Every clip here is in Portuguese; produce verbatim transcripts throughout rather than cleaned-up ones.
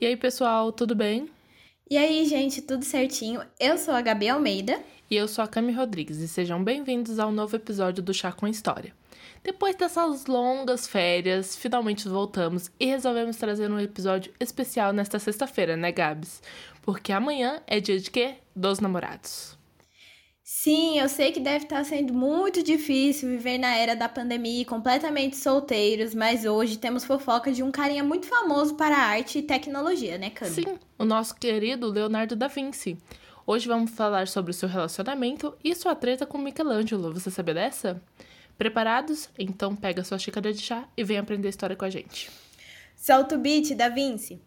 E aí, pessoal, tudo bem? E aí, gente, tudo certinho? Eu sou a Gabi Almeida. E eu sou a Cami Rodrigues e sejam bem-vindos ao novo episódio do Chá com História. Depois dessas longas férias, finalmente voltamos e resolvemos trazer um episódio especial nesta sexta-feira, né, Gabs? Porque amanhã é dia de quê? Dos namorados. Sim, eu sei que deve estar sendo muito difícil viver na era da pandemia e completamente solteiros, mas hoje temos fofoca de um carinha muito famoso para arte e tecnologia, né, Cami? Sim, o nosso querido Leonardo da Vinci. Hoje vamos falar sobre o seu relacionamento e sua treta com Michelangelo, você sabe dessa? Preparados? Então pega sua xícara de chá e vem aprender a história com a gente. Solta o beat, Da Vinci!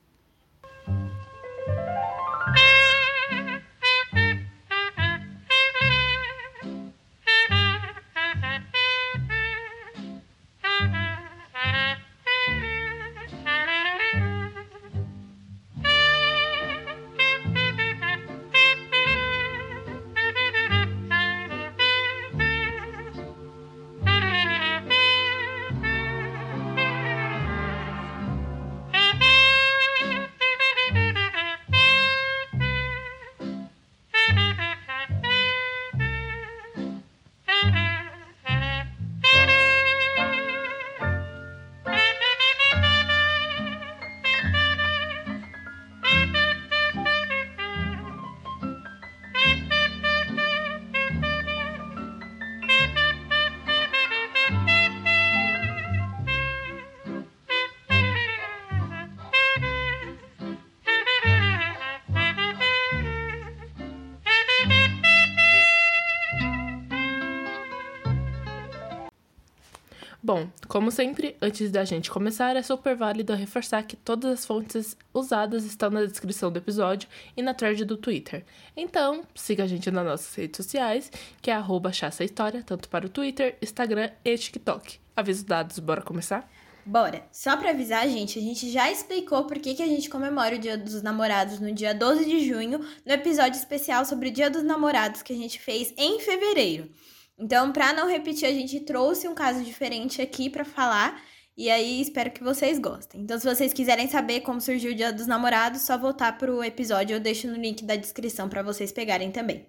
Bom, como sempre, antes da gente começar, é super válido reforçar que todas as fontes usadas estão na descrição do episódio e na thread do Twitter. Então, siga a gente nas nossas redes sociais, que é arroba Chá com História, tanto para o Twitter, Instagram e TikTok. Aviso dados, bora começar? Bora! Só pra avisar, gente, a gente já explicou por que, que a gente comemora o Dia dos Namorados no dia doze de junho, no episódio especial sobre o Dia dos Namorados que a gente fez em fevereiro. Então, para não repetir, a gente trouxe um caso diferente aqui para falar, e aí espero que vocês gostem. Então, se vocês quiserem saber como surgiu o Dia dos Namorados, só voltar pro episódio, eu deixo no link da descrição para vocês pegarem também.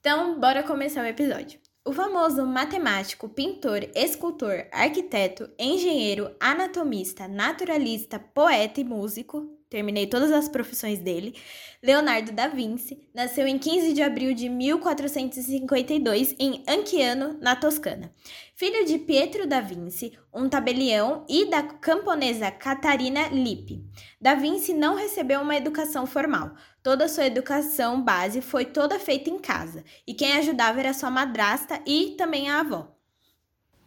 Então, bora começar o episódio. O famoso matemático, pintor, escultor, arquiteto, engenheiro, anatomista, naturalista, poeta e músico... Terminei todas as profissões dele. Leonardo da Vinci nasceu em quinze de abril de mil quatrocentos e cinquenta e dois em Anciano, na Toscana. Filho de Pietro da Vinci, um tabelião, e da camponesa Catarina Lippi. Da Vinci não recebeu uma educação formal. Toda a sua educação base foi toda feita em casa. E quem ajudava era sua madrasta e também a avó.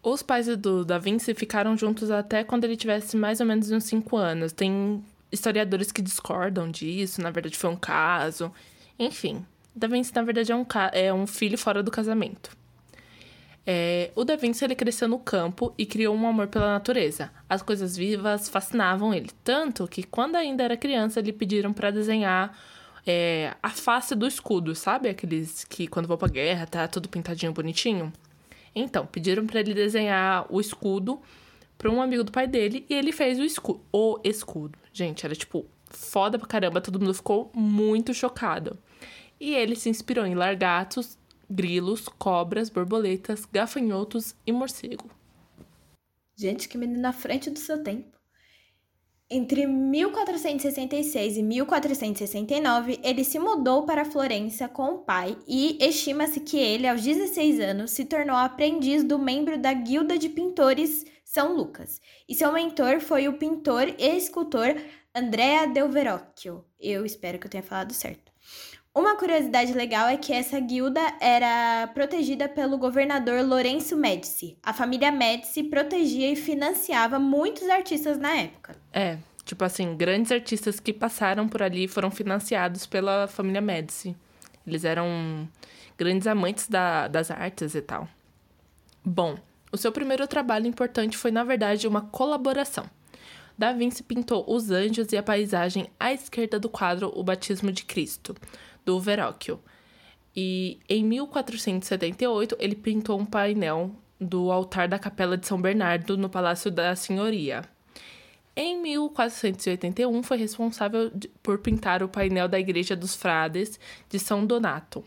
Os pais do Da Vinci ficaram juntos até quando ele tivesse mais ou menos uns cinco anos. Tem... historiadores que discordam disso, na verdade foi um caso, enfim. Da Vinci, na verdade, é um, ca... é um filho fora do casamento. É... O Da Vinci, ele cresceu no campo e criou um amor pela natureza. As coisas vivas fascinavam ele, tanto que quando ainda era criança, lhe pediram para desenhar é... a face do escudo, sabe? Aqueles que quando vão pra guerra tá tudo pintadinho, bonitinho. Então, pediram para ele desenhar o escudo para um amigo do pai dele, e ele fez o escudo. O escudo. Gente, era tipo foda pra caramba, todo mundo ficou muito chocado. E ele se inspirou em lagartos, grilos, cobras, borboletas, gafanhotos e morcego. Gente, que menino na frente do seu tempo. Entre mil quatrocentos e sessenta e seis e mil quatrocentos e sessenta e nove, ele se mudou para Florença com o pai e estima-se que ele, aos dezesseis anos, se tornou aprendiz do membro da Guilda de Pintores São Lucas. E seu mentor foi o pintor e escultor Andrea Del Verocchio. Eu espero que eu tenha falado certo. Uma curiosidade legal é que essa guilda era protegida pelo governador Lourenço Medici. A família Medici protegia e financiava muitos artistas na época. É, tipo assim, grandes artistas que passaram por ali foram financiados pela família Medici. Eles eram grandes amantes da, das artes e tal. Bom, o seu primeiro trabalho importante foi, na verdade, uma colaboração. Da Vinci pintou os anjos e a paisagem à esquerda do quadro O Batismo de Cristo, do Verrocchio. E em mil quatrocentos e setenta e oito, ele pintou um painel do altar da Capela de São Bernardo, no Palácio da Senhoria. Em mil quatrocentos e oitenta e um, foi responsável por pintar o painel da Igreja dos Frades de São Donato,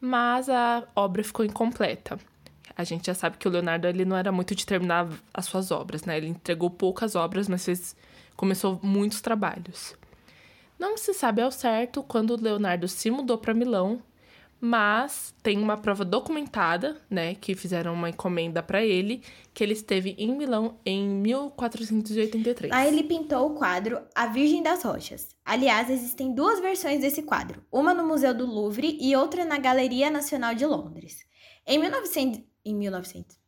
mas a obra ficou incompleta. A gente já sabe que o Leonardo ele não era muito de terminar as suas obras, né? Ele entregou poucas obras, mas fez, começou muitos trabalhos. Não se sabe ao certo quando o Leonardo se mudou para Milão, mas tem uma prova documentada, né, que fizeram uma encomenda para ele, que ele esteve em Milão em mil quatrocentos e oitenta e três. Lá ele pintou o quadro A Virgem das Rochas. Aliás, existem duas versões desse quadro, uma no Museu do Louvre e outra na Galeria Nacional de Londres. Em mil e novecentos... Em mil e novecentos...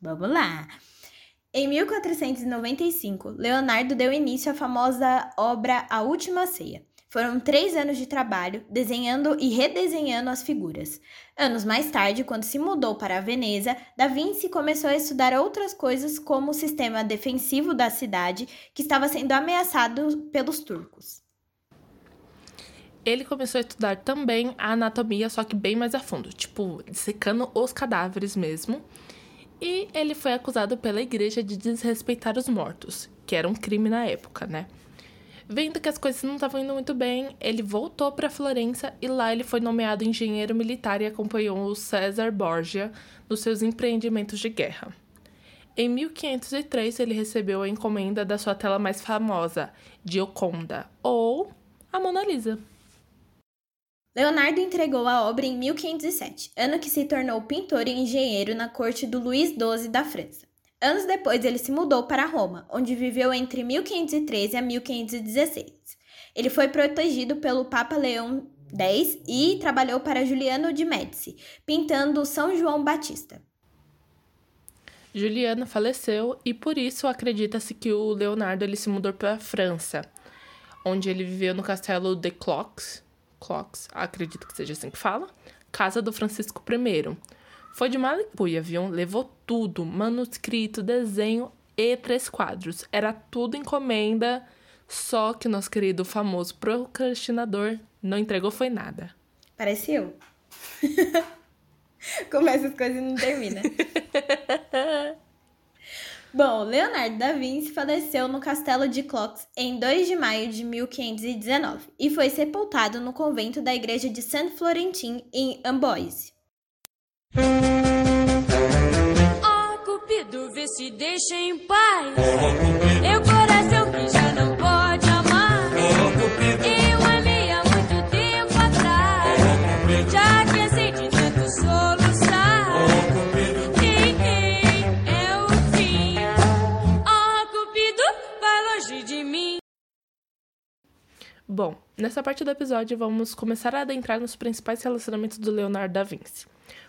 Vamos lá! Em mil quatrocentos e noventa e cinco, Leonardo deu início à famosa obra A Última Ceia. Foram três anos de trabalho, desenhando e redesenhando as figuras. Anos mais tarde, quando se mudou para a Veneza, Da Vinci começou a estudar outras coisas como o sistema defensivo da cidade, que estava sendo ameaçado pelos turcos. Ele começou a estudar também a anatomia, só que bem mais a fundo, tipo, dissecando os cadáveres mesmo. E ele foi acusado pela igreja de desrespeitar os mortos, que era um crime na época, né? Vendo que as coisas não estavam indo muito bem, ele voltou para Florença e lá ele foi nomeado engenheiro militar e acompanhou o César Borgia nos seus empreendimentos de guerra. Em mil quinhentos e três, ele recebeu a encomenda da sua tela mais famosa, Gioconda, ou a Mona Lisa. Leonardo entregou a obra em mil quinhentos e sete, ano que se tornou pintor e engenheiro na corte do Luís doze da França. Anos depois, ele se mudou para Roma, onde viveu entre mil quinhentos e treze a mil quinhentos e dezesseis. Ele foi protegido pelo Papa Leão X e trabalhou para Giuliano de Médici, pintando São João Batista. Giuliano faleceu e, por isso, acredita-se que o Leonardo ele se mudou para a França, onde ele viveu no Castelo de Cloux, Clocks, acredito que seja assim que fala, casa do Francisco I. Foi de uma aleluia, viu? Levou tudo, manuscrito, desenho e três quadros. Era tudo encomenda, só que nosso querido famoso procrastinador não entregou foi nada. Parece eu. Começa as coisas e não termina. Bom, Leonardo da Vinci faleceu no Castelo de Cloux em dois de maio de mil quinhentos e dezenove e foi sepultado no convento da igreja de San Florentin, em Amboise. Ó, Cupido, vê se deixa em paz. Eu coração que já não pode amar. Eu amei há muito tempo atrás. Já cansei de tanto soluçar. Quem tem é o fim. Ó, Cupido, vai longe de mim. Bom, nessa parte do episódio vamos começar a adentrar nos principais relacionamentos do Leonardo da Vinci.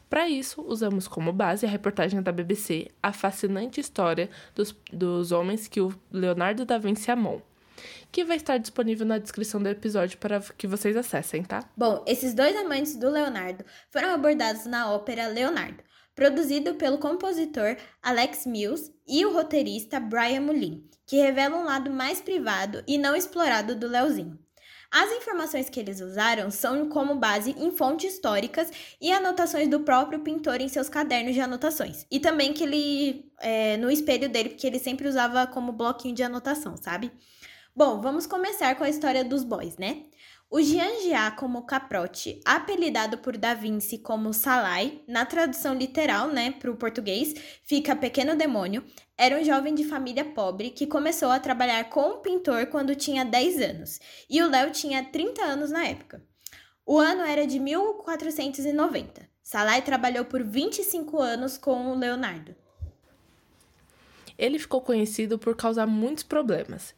Para isso, usamos como base a reportagem da B B C, A Fascinante História dos, dos Homens que o Leonardo da Vinci Amou, que vai estar disponível na descrição do episódio para que vocês acessem, tá? Bom, esses dois amantes do Leonardo foram abordados na ópera Leonardo, produzido pelo compositor Alex Mills e o roteirista Brian Mullin, que revela um lado mais privado e não explorado do Leozinho. As informações que eles usaram são como base em fontes históricas e anotações do próprio pintor em seus cadernos de anotações. E também que ele, é, no espelho dele, porque ele sempre usava como bloquinho de anotação, sabe? Bom, vamos começar com a história dos boys, né? O Gian Giacomo Caprotti, apelidado por Da Vinci como Salai, na tradução literal, né, para o português, fica pequeno demônio, era um jovem de família pobre que começou a trabalhar com um pintor quando tinha dez anos, e o Léo tinha trinta anos na época. O ano era de mil quatrocentos e noventa. Salai trabalhou por vinte e cinco anos com o Leonardo. Ele ficou conhecido por causar muitos problemas.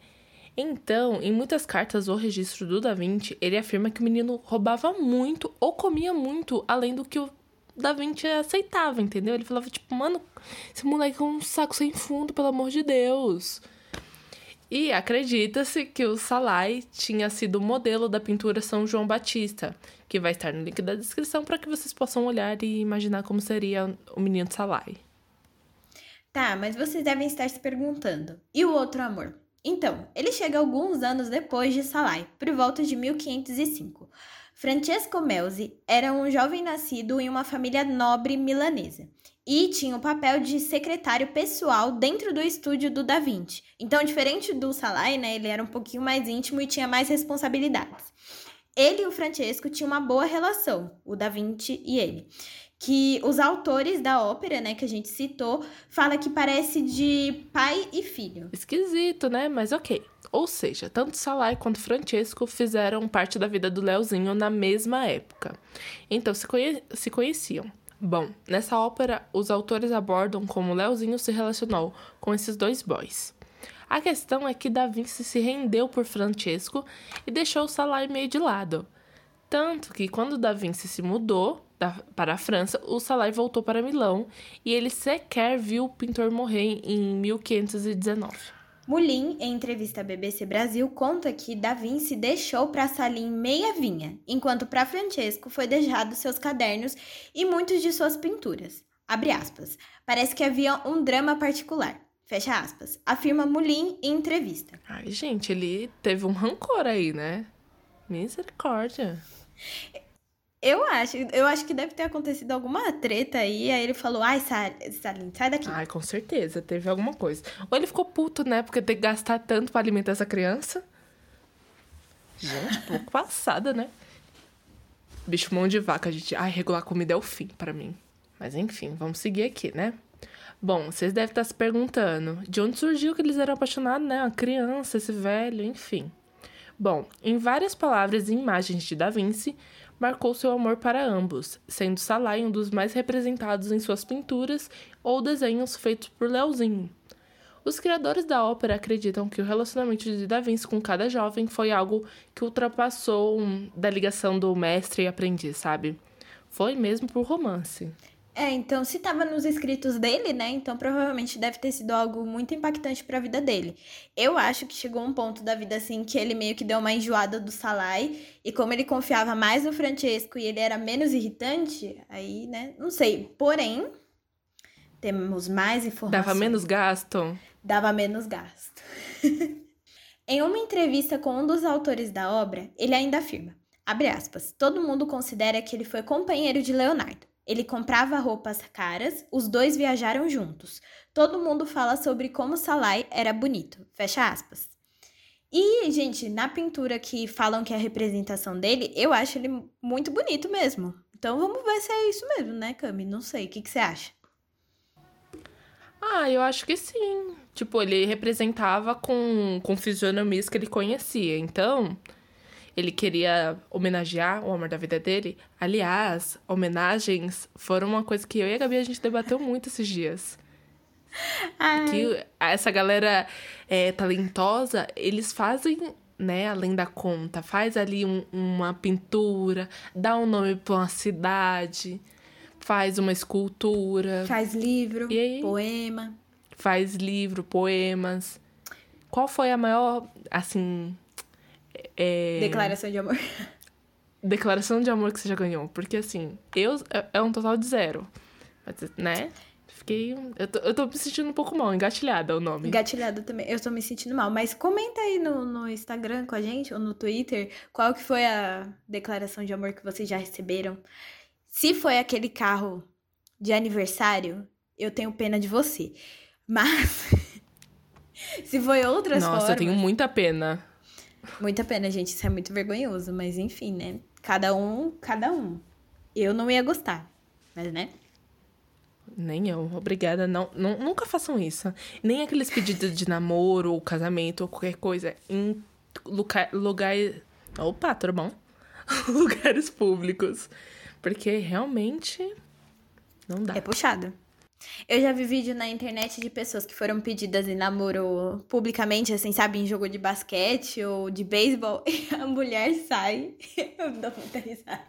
Então, em muitas cartas ou registro do Da Vinci, ele afirma que o menino roubava muito ou comia muito, além do que o Da Vinci aceitava, entendeu? Ele falava, tipo, mano, esse moleque é um saco sem fundo, pelo amor de Deus. E acredita-se que o Salai tinha sido o modelo da pintura São João Batista, que vai estar no link da descrição para que vocês possam olhar e imaginar como seria o menino Salai. Tá, mas vocês devem estar se perguntando, e o outro amor? Então, ele chega alguns anos depois de Salai, por volta de mil quinhentos e cinco. Francesco Melzi era um jovem nascido em uma família nobre milanesa e tinha o papel de secretário pessoal dentro do estúdio do Da Vinci. Então, diferente do Salai, né, ele era um pouquinho mais íntimo e tinha mais responsabilidades. Ele e o Francesco tinham uma boa relação, o Da Vinci e ele. Que os autores da ópera, né, que a gente citou, fala que parece de pai e filho. Esquisito, né? Mas ok. Ou seja, tanto Salai quanto Francesco fizeram parte da vida do Leozinho na mesma época. Então, se, conhe- se conheciam. Bom, nessa ópera, os autores abordam como Leozinho se relacionou com esses dois boys. A questão é que Da Vinci se rendeu por Francesco e deixou Salai meio de lado. Tanto que, quando Da Vinci se mudou Da, para a França, o Salai voltou para Milão e ele sequer viu o pintor morrer em mil quinhentos e dezenove. Mullin, em entrevista à B B C Brasil, conta que Da Vinci deixou para Salai meia vinha, enquanto para Francesco foi deixado seus cadernos e muitas de suas pinturas. Abre aspas. Parece que havia um drama particular. Fecha aspas. Afirma Mullin em entrevista. Ai, gente, ele teve um rancor aí, né? Misericórdia. Eu acho, eu acho que deve ter acontecido alguma treta aí, aí ele falou, ai, Salim, sai daqui. Ai, com certeza, teve alguma coisa. Ou ele ficou puto, né, porque tem que gastar tanto pra alimentar essa criança. Gente, pouco passada, né? Bicho, mão de vaca, gente. Ai, regular comida é o fim pra mim. Mas enfim, vamos seguir aqui, né? Bom, vocês devem estar se perguntando, de onde surgiu que eles eram apaixonados, né? A criança, esse velho, enfim. Bom, em várias palavras e imagens de Da Vinci, marcou seu amor para ambos, sendo Salai um dos mais representados em suas pinturas ou desenhos feitos por Leozinho. Os criadores da ópera acreditam que o relacionamento de Da Vinci com cada jovem foi algo que ultrapassou um, da ligação do mestre e aprendiz, sabe? Foi mesmo por romance. É, então, se estava nos escritos dele, né, então provavelmente deve ter sido algo muito impactante para a vida dele. Eu acho que chegou um ponto da vida, assim, que ele meio que deu uma enjoada do Salai, e como ele confiava mais no Francesco e ele era menos irritante, aí, né, não sei. Porém, temos mais informações. Dava menos gasto? Dava menos gasto. Em uma entrevista com um dos autores da obra, ele ainda afirma, abre aspas, todo mundo considera que ele foi companheiro de Leonardo. Ele comprava roupas caras, os dois viajaram juntos. Todo mundo fala sobre como Salai era bonito. Fecha aspas. E, gente, na pintura que falam que é a representação dele, eu acho ele muito bonito mesmo. Então, vamos ver se é isso mesmo, né, Cami? Não sei, o que, que você acha? Ah, eu acho que sim. Tipo, ele representava com, com fisionomias que ele conhecia. Então... ele queria homenagear o amor da vida dele. Aliás, homenagens foram uma coisa que eu e a Gabi, a gente debateu muito esses dias. Que essa galera é, talentosa, eles fazem, né, além da conta, faz ali um, uma pintura, dá um nome pra uma cidade, faz uma escultura. Faz livro, aí, poema. Faz livro, poemas. Qual foi a maior, assim... É... declaração de amor. Declaração de amor que você já ganhou. Porque, assim, eu... é um total de zero. Mas, né? Fiquei... Eu tô, eu tô me sentindo um pouco mal. Engatilhada é o nome. Engatilhada também. Eu tô me sentindo mal. Mas comenta aí no, no Instagram com a gente, ou no Twitter, qual que foi a declaração de amor que vocês já receberam. Se foi aquele carro de aniversário, eu tenho pena de você. Mas... se foi outras Nossa, formas... eu tenho muita pena. Muita pena, gente, isso é muito vergonhoso, mas enfim, né? Cada um, cada um. Eu não ia gostar, mas né? Nem eu, obrigada, não, não nunca façam isso. Nem aqueles pedidos de namoro, ou casamento, ou qualquer coisa em lugar, lugar... Opa, tudo bom? Lugares públicos. Porque realmente não dá. É puxado. Eu já vi vídeo na internet de pessoas que foram pedidas em namoro publicamente, assim, sabe, em jogo de basquete ou de beisebol, e a mulher sai. Eu dou muita risada.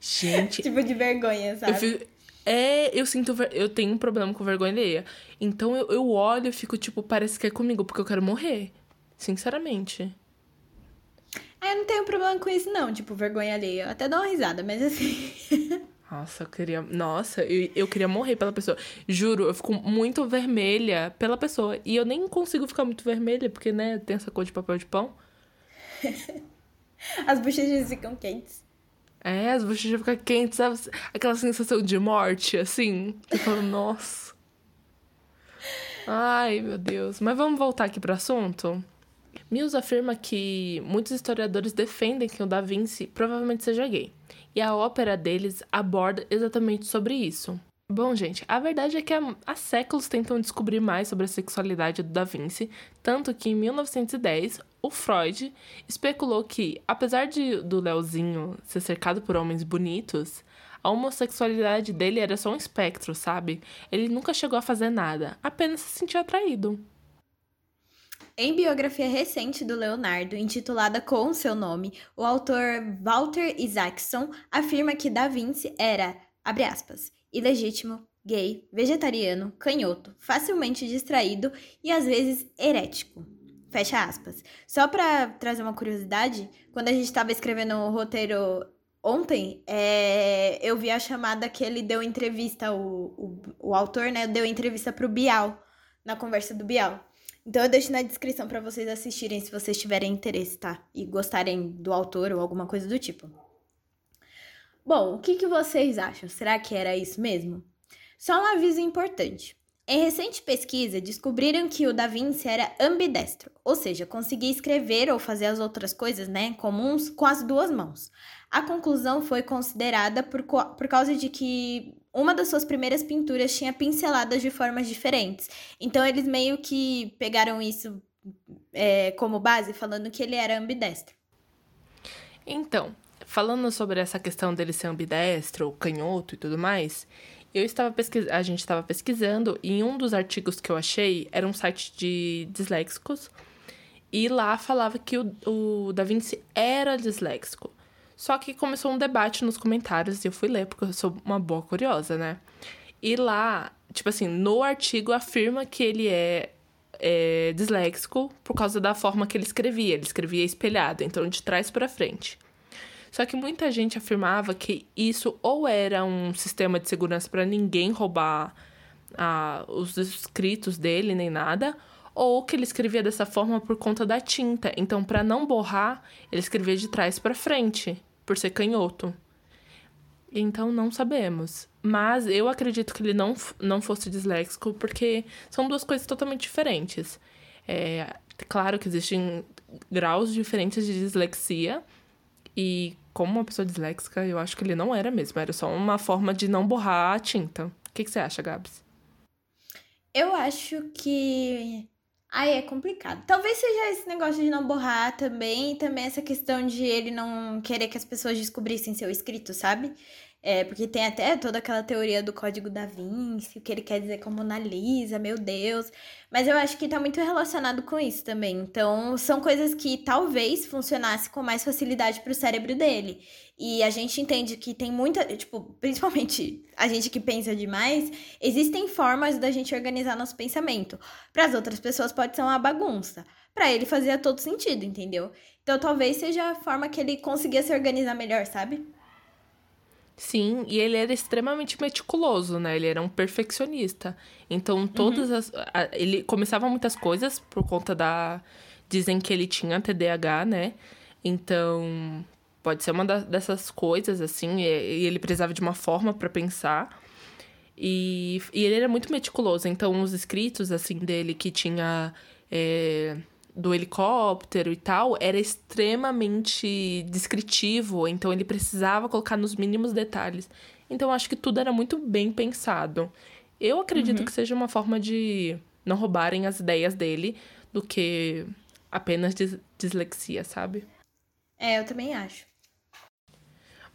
Gente. Tipo de vergonha, sabe? Eu fico, é, eu sinto. Eu tenho um problema com vergonha alheia. Então eu, eu olho e fico, tipo, parece que é comigo, porque eu quero morrer. Sinceramente. Ah, eu não tenho problema com isso, não, tipo, vergonha alheia. Eu até dou uma risada, mas assim. Nossa, eu queria... Nossa, eu, eu queria morrer pela pessoa. Juro, eu fico muito vermelha pela pessoa. E eu nem consigo ficar muito vermelha, porque, né, tem essa cor de papel de pão. As bochechas ficam quentes. É, as bochechas ficam quentes, sabe? Aquela sensação de morte, assim. Você fala, nossa. Ai, meu Deus. Mas vamos voltar aqui pro assunto? Mills afirma que muitos historiadores defendem que o Da Vinci provavelmente seja gay. E a ópera deles aborda exatamente sobre isso. Bom, gente, a verdade é que há, há séculos tentam descobrir mais sobre a sexualidade do Da Vinci, tanto que em mil novecentos e dez, o Freud especulou que, apesar de do Leozinho ser cercado por homens bonitos, a homossexualidade dele era só um espectro, sabe? Ele nunca chegou a fazer nada, apenas se sentia atraído. Em biografia recente do Leonardo, intitulada com seu nome, o autor Walter Isaacson afirma que Da Vinci era, abre aspas, ilegítimo, gay, vegetariano, canhoto, facilmente distraído e às vezes herético. Fecha aspas. Só para trazer uma curiosidade, quando a gente estava escrevendo o roteiro ontem, é, eu vi a chamada que ele deu entrevista, o, o, o autor, né, deu entrevista pro Bial, na conversa do Bial. Então eu deixo na descrição para vocês assistirem se vocês tiverem interesse, tá? E gostarem do autor ou alguma coisa do tipo. Bom, o que, que vocês acham? Será que era isso mesmo? Só um aviso importante. Em recente pesquisa, descobriram que o Da Vinci era ambidestro, ou seja, conseguia escrever ou fazer as outras coisas, né, comuns com as duas mãos. A conclusão foi considerada por, co- por causa de que uma das suas primeiras pinturas tinha pinceladas de formas diferentes. Então, eles meio que pegaram isso é, como base, falando que ele era ambidestro. Então, falando sobre essa questão dele ser ambidestro, canhoto e tudo mais, eu estava pesquis... a gente estava pesquisando e em um dos artigos que eu achei era um site de disléxicos e lá falava que o, o Da Vinci era disléxico. Só que começou um debate nos comentários e eu fui ler, porque eu sou uma boa curiosa, né? E lá, tipo assim, no artigo afirma que ele é, é disléxico por causa da forma que ele escrevia. Ele escrevia espelhado, então de trás para frente. Só que muita gente afirmava que isso ou era um sistema de segurança para ninguém roubar ah, os escritos dele, nem nada, ou que ele escrevia dessa forma por conta da tinta. Então, para não borrar, ele escrevia de trás para frente, por ser canhoto. Então, não sabemos. Mas eu acredito que ele não, não fosse disléxico, porque são duas coisas totalmente diferentes. É, claro que existem graus diferentes de dislexia. E como uma pessoa disléxica, eu acho que ele não era mesmo. Era só uma forma de não borrar a tinta. O que, que você acha, Gabs? Eu acho que... Ai, é complicado. Talvez seja esse negócio de não borrar também. E também essa questão de ele não querer que as pessoas descobrissem seu escrito, sabe? É, porque tem até toda aquela teoria do Código da Vinci, o que ele quer dizer com Mona Lisa, meu Deus. Mas eu acho que tá muito relacionado com isso também. Então, são coisas que talvez funcionasse com mais facilidade pro cérebro dele. E a gente entende que tem muita... Tipo, principalmente a gente que pensa demais, existem formas da gente organizar nosso pensamento. Para as outras pessoas pode ser uma bagunça. Para ele fazia todo sentido, entendeu? Então, talvez seja a forma que ele conseguia se organizar melhor, sabe? Sim, e ele era extremamente meticuloso, né? Ele era um perfeccionista. Então, todas uhum. as... A, ele começava muitas coisas por conta da... Dizem que ele tinha T D A H, né? Então, pode ser uma da, dessas coisas, assim. E, e ele precisava de uma forma para pensar. E, e ele era muito meticuloso. Então, os escritos, assim, dele que tinha... É, do helicóptero e tal, era extremamente descritivo, então ele precisava colocar nos mínimos detalhes. Então, acho que tudo era muito bem pensado. Eu acredito uhum. que seja uma forma de não roubarem as ideias dele do que apenas dis- dislexia, sabe? É, eu também acho.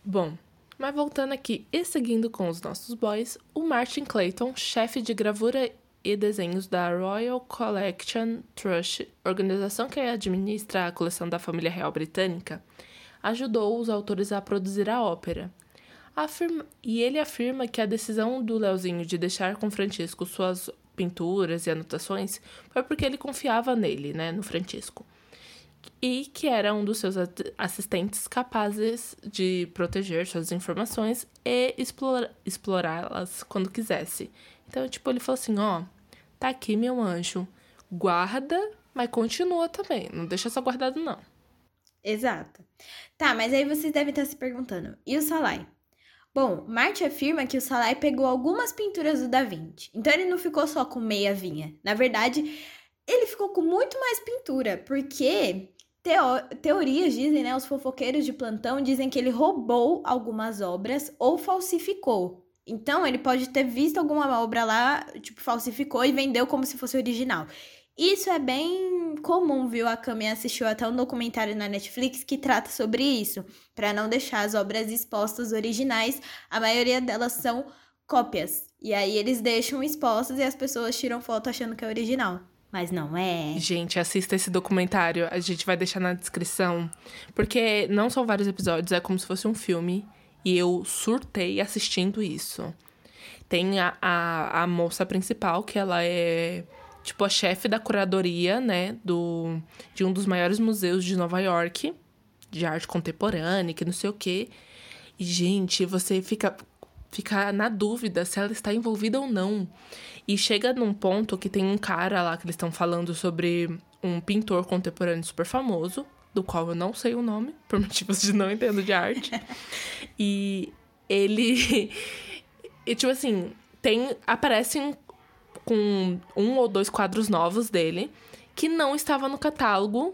Bom, mas voltando aqui e seguindo com os nossos boys, o Martin Clayton, chefe de gravura e desenhos da Royal Collection Trust, organização que administra a coleção da família real britânica, ajudou os autores a produzir a ópera. Afirma... E ele afirma que a decisão do Leozinho de deixar com Francesco suas pinturas e anotações foi porque ele confiava nele, né, no Francesco, e que era um dos seus assistentes capazes de proteger suas informações e explora... explorá-las quando quisesse. Então, tipo, ele falou assim, ó... Tá aqui, meu anjo. Guarda, mas continua também. Não deixa só guardado, não. Exato. Tá, mas aí vocês devem estar se perguntando, e o Salai? Bom, Martin afirma que o Salai pegou algumas pinturas do Da Vinci, então ele não ficou só com meia vinha. Na verdade, ele ficou com muito mais pintura, porque teo- teorias dizem, né, os fofoqueiros de plantão dizem que ele roubou algumas obras ou falsificou. Então, ele pode ter visto alguma obra lá, tipo, falsificou e vendeu como se fosse original. Isso é bem comum, viu? A Cami assistiu até um documentário na Netflix que trata sobre isso, para não deixar as obras expostas originais. A maioria delas são cópias. E aí eles deixam expostas e as pessoas tiram foto achando que é original. Mas não é. Gente, assista esse documentário. A gente vai deixar na descrição. Porque não são vários episódios, é como se fosse um filme. E eu surtei assistindo isso. Tem a, a, a moça principal, que ela é... tipo, a chefe da curadoria, né, do, de um dos maiores museus de Nova York, de arte contemporânea, que não sei o quê. E, gente, você fica, fica na dúvida se ela está envolvida ou não. E chega num ponto que tem um cara lá que eles estão falando sobre um pintor contemporâneo super famoso, do qual eu não sei o nome, por motivos de não entendo de arte. E ele... e, tipo assim, tem, aparece um... com um ou dois quadros novos dele, que não estava no catálogo,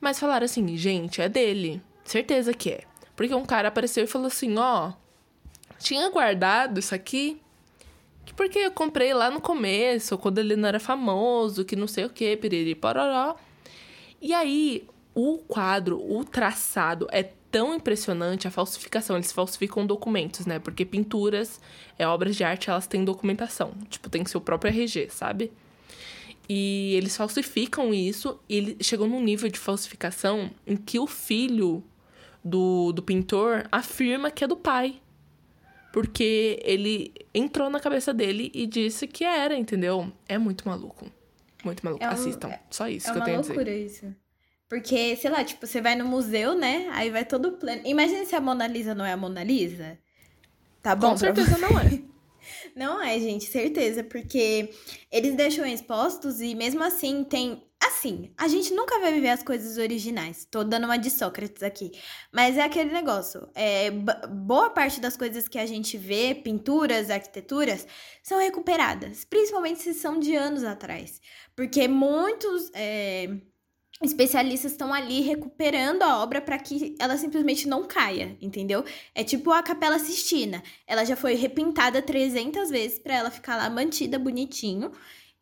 mas falaram assim, gente, é dele, certeza que é. Porque um cara apareceu e falou assim, ó, tinha guardado isso aqui, que porque eu comprei lá no começo, quando ele não era famoso, que não sei o que, piriri, pororó. E aí, o quadro, o traçado, é tão impressionante a falsificação. Eles falsificam documentos, né? Porque pinturas, é, obras de arte, elas têm documentação. Tipo, tem seu próprio R G, sabe? E eles falsificam isso. E ele chegou num nível de falsificação em que o filho do, do pintor afirma que é do pai. Porque ele entrou na cabeça dele e disse que era, entendeu? É muito maluco. Muito maluco. É um, assistam. Só isso é que eu tenho a dizer. É uma loucura isso. Porque, sei lá, tipo, você vai no museu, né? Aí vai todo plano. Imagina se a Mona Lisa não é a Mona Lisa. Tá bom? Com certeza não é. Não é, gente, certeza. Porque eles deixam expostos e mesmo assim tem... Assim, a gente nunca vai viver as coisas originais. Tô dando uma de Sócrates aqui. Mas é aquele negócio. É, b- boa parte das coisas que a gente vê, pinturas, arquiteturas, são recuperadas. Principalmente se são de anos atrás. Porque muitos... É... especialistas estão ali recuperando a obra para que ela simplesmente não caia, entendeu? É tipo a Capela Sistina. Ela já foi repintada trezentas vezes para ela ficar lá mantida bonitinho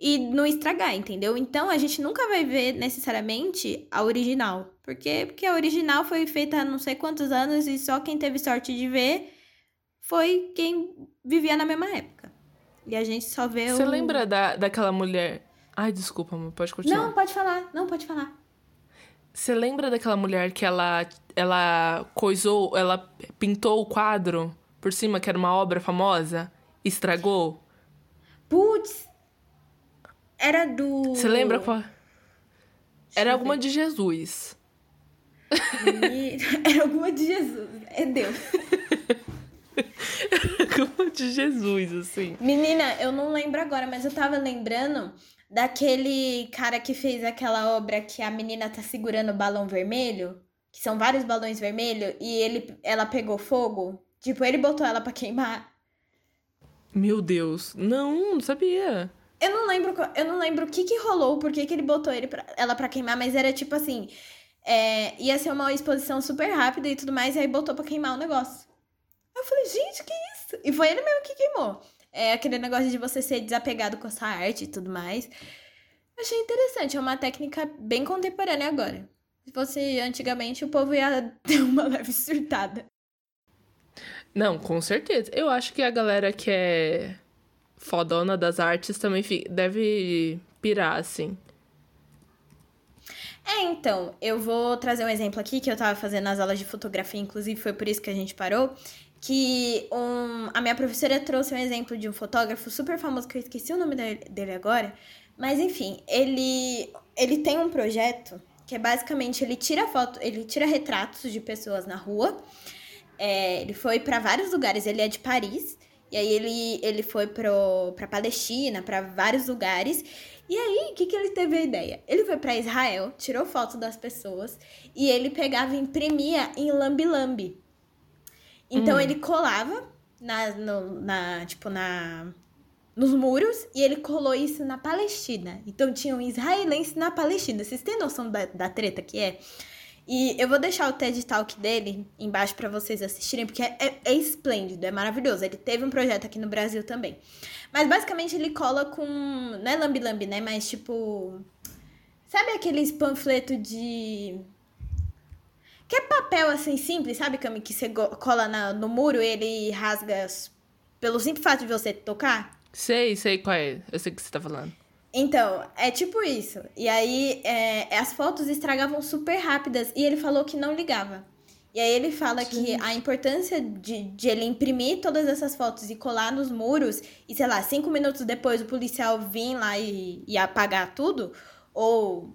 e não estragar, entendeu? Então, a gente nunca vai ver necessariamente a original. Por quê? Porque a original foi feita há não sei quantos anos e só quem teve sorte de ver foi quem vivia na mesma época. E a gente só vê o... Você lembra da, daquela mulher... Ai, desculpa, amor, pode continuar. Não, pode falar. Não, pode falar. Você lembra daquela mulher que ela, ela coisou, ela pintou o quadro por cima, que era uma obra famosa? Estragou? Putz! Era do... Você lembra qual? Era alguma de Jesus. E... Era alguma de Jesus. É Deus. Era alguma de Jesus, assim. Menina, eu não lembro agora, mas eu tava lembrando... Daquele cara que fez aquela obra que a menina tá segurando o balão vermelho, que são vários balões vermelhos, e ele, ela pegou fogo. Tipo, ele botou ela pra queimar. Meu Deus. Não, não sabia. Eu não lembro, eu não lembro o que que rolou, por que que ele botou ele pra, ela pra queimar, mas era tipo assim... É, ia ser uma exposição super rápida e tudo mais, e aí botou pra queimar o negócio. Eu falei, gente, que isso? E foi ele mesmo que queimou. É aquele negócio de você ser desapegado com a sua arte e tudo mais. Achei interessante, é uma técnica bem contemporânea agora. Se fosse antigamente, o povo ia ter uma leve surtada. Não, com certeza. Eu acho que a galera que é fodona das artes também deve pirar, assim. É, então, eu vou trazer um exemplo aqui que eu tava fazendo nas aulas de fotografia, inclusive foi por isso que a gente parou. Que um, a minha professora trouxe um exemplo de um fotógrafo super famoso, que eu esqueci o nome dele agora. Mas, enfim, ele, ele tem um projeto que é basicamente ele tira foto, ele tira retratos de pessoas na rua. É, ele foi para vários lugares, ele é de Paris. E aí ele, ele foi para Palestina, para vários lugares. E aí, o que, que ele teve a ideia? Ele foi para Israel, tirou foto das pessoas e ele pegava e imprimia em lambe-lambe. Então, hum. ele colava na, no, na, tipo, na, nos muros e ele colou isso na Palestina. Então, tinha um israelense na Palestina. Vocês têm noção da, da treta que é? E eu vou deixar o TED Talk dele embaixo para vocês assistirem, porque é, é, é esplêndido, é maravilhoso. Ele teve um projeto aqui no Brasil também. Mas basicamente ele cola com... Não é lambi-lambi, né? Mas tipo... Sabe aqueles panfletos de... Que é papel assim simples, sabe, Cami? Que você cola na, no muro e ele rasga pelo simples fato de você tocar? Sei, sei qual é. Eu sei o que você tá falando. Então, é tipo isso. E aí, é, as fotos estragavam super rápidas e ele falou que não ligava. E aí ele fala que a importância de, de ele imprimir todas essas fotos e colar nos muros e, sei lá, cinco minutos depois o policial vir lá e, e apagar tudo, ou,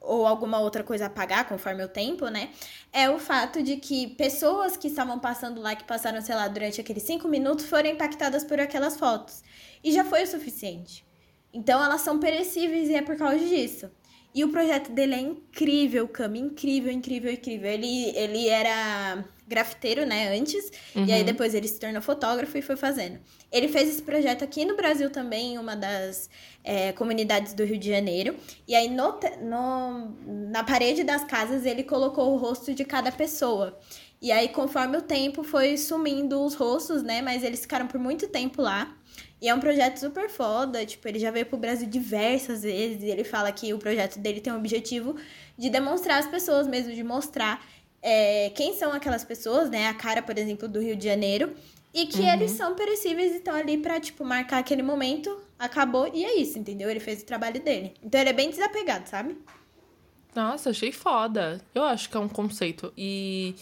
ou alguma outra coisa apagar, conforme o tempo, né? É o fato de que pessoas que estavam passando lá, que passaram, sei lá, durante aqueles cinco minutos, foram impactadas por aquelas fotos. E já foi o suficiente. Então, elas são perecíveis e é por causa disso. E o projeto dele é incrível, Cami, incrível, incrível, incrível. Ele, ele era grafiteiro, né, antes, uhum. e aí depois ele se tornou fotógrafo e foi fazendo. Ele fez esse projeto aqui no Brasil também, em uma das é, comunidades do Rio de Janeiro. E aí, no, no, na parede das casas, ele colocou o rosto de cada pessoa. E aí, conforme o tempo, foi sumindo os rostos, né, mas eles ficaram por muito tempo lá. E é um projeto super foda, tipo, ele já veio pro Brasil diversas vezes e ele fala que o projeto dele tem o objetivo de demonstrar as pessoas mesmo, de mostrar é, quem são aquelas pessoas, né, a cara, por exemplo, do Rio de Janeiro, e que uhum. eles são perecíveis e estão ali pra, tipo, marcar aquele momento, acabou e é isso, entendeu? Ele fez o trabalho dele. Então ele é bem desapegado, sabe? Nossa, achei foda. Eu acho que é um conceito e...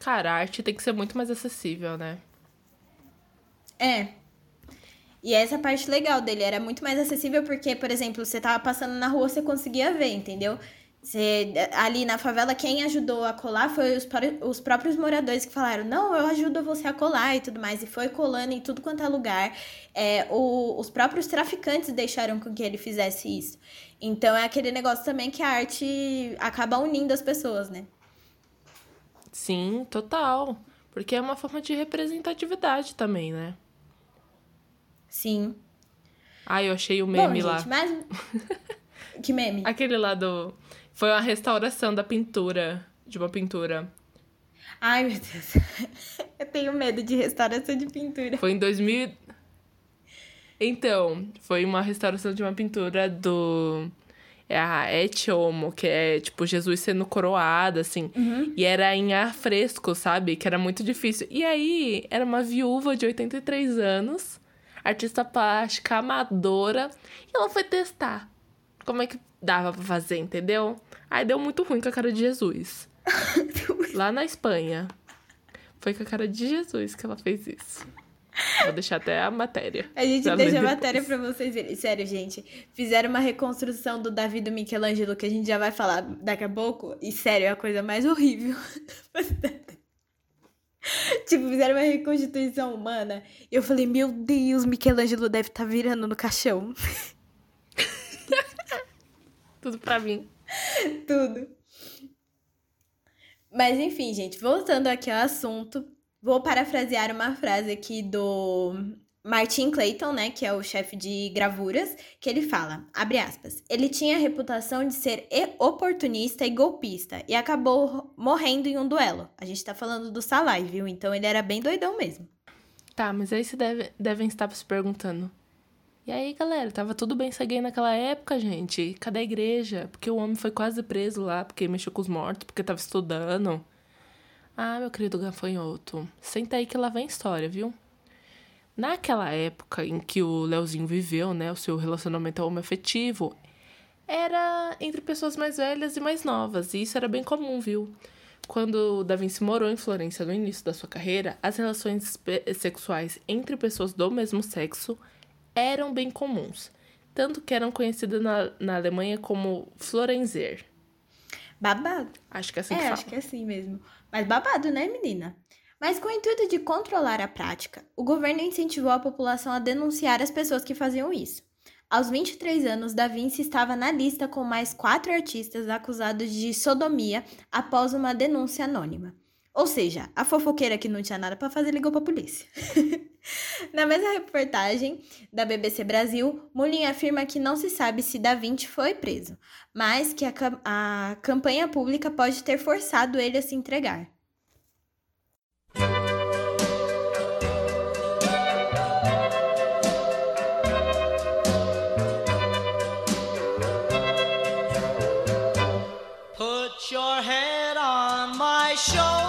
Cara, a arte tem que ser muito mais acessível, né? É... E essa parte legal dele era muito mais acessível porque, por exemplo, você tava passando na rua, você conseguia ver, entendeu? Você, ali na favela, quem ajudou a colar foi os, os próprios moradores que falaram, não, eu ajudo você a colar e tudo mais. E foi colando em tudo quanto é lugar. É, o, os próprios traficantes deixaram com que ele fizesse isso. Então, é aquele negócio também que a arte acaba unindo as pessoas, né? Sim, total. Porque é uma forma de representatividade também, né? Sim. Ah, eu achei o meme Bom, lá. Gente, mas... Que meme? Aquele lá do... Foi uma restauração da pintura, de uma pintura. Ai, meu Deus. Eu tenho medo de restauração de pintura. Foi em dois mil... Então, foi uma restauração de uma pintura do... É a Etiomo, que é, tipo, Jesus sendo coroado, assim. Uhum. E era em ar fresco, sabe? Que era muito difícil. E aí, era uma viúva de oitenta e três anos... artista plástica, amadora, e ela foi testar como é que dava pra fazer, entendeu? Aí deu muito ruim com a cara de Jesus. Lá na Espanha. Foi com a cara de Jesus que ela fez isso. Vou deixar até a matéria. A gente deixa a matéria pra vocês verem. Sério, gente. Fizeram uma reconstrução do Davi do Michelangelo, que a gente já vai falar daqui a pouco. E sério, é a coisa mais horrível. Tipo, fizeram uma reconstituição humana. E eu falei, meu Deus, Michelangelo deve estar tá virando no caixão. Tudo pra mim. Tudo. Mas enfim, gente, voltando aqui ao assunto, vou parafrasear uma frase aqui do Martin Clayton, né, que é o chefe de gravuras, que ele fala, abre aspas, ele tinha a reputação de ser oportunista e golpista e acabou morrendo em um duelo. A gente tá falando do Salai, viu? Então ele era bem doidão mesmo. Tá, mas aí vocês deve, devem estar se perguntando, e aí, galera, tava tudo bem ser gay naquela época, gente? Cadê a igreja? Porque o homem foi quase preso lá, porque mexeu com os mortos, porque tava estudando. Ah, meu querido gafanhoto, senta aí que lá vem história, viu? Naquela época em que o Leozinho viveu, né, o seu relacionamento homoafetivo, era entre pessoas mais velhas e mais novas, e isso era bem comum, viu? Quando o Da Vinci morou em Florença no início da sua carreira, as relações sexuais entre pessoas do mesmo sexo eram bem comuns, tanto que eram conhecidas na, na Alemanha como Florenzer. Babado. Acho que é assim é, que fala. Acho que é assim mesmo. Mas babado, né, menina? Mas com o intuito de controlar a prática, o governo incentivou a população a denunciar as pessoas que faziam isso. Aos vinte e três anos, Da Vinci estava na lista com mais quatro artistas acusados de sodomia após uma denúncia anônima. Ou seja, a fofoqueira que não tinha nada para fazer ligou para a polícia. Na mesma reportagem da B B C Brasil, Mullin afirma que não se sabe se Da Vinci foi preso, mas que a, a campanha pública pode ter forçado ele a se entregar. Put your head on my shoulder.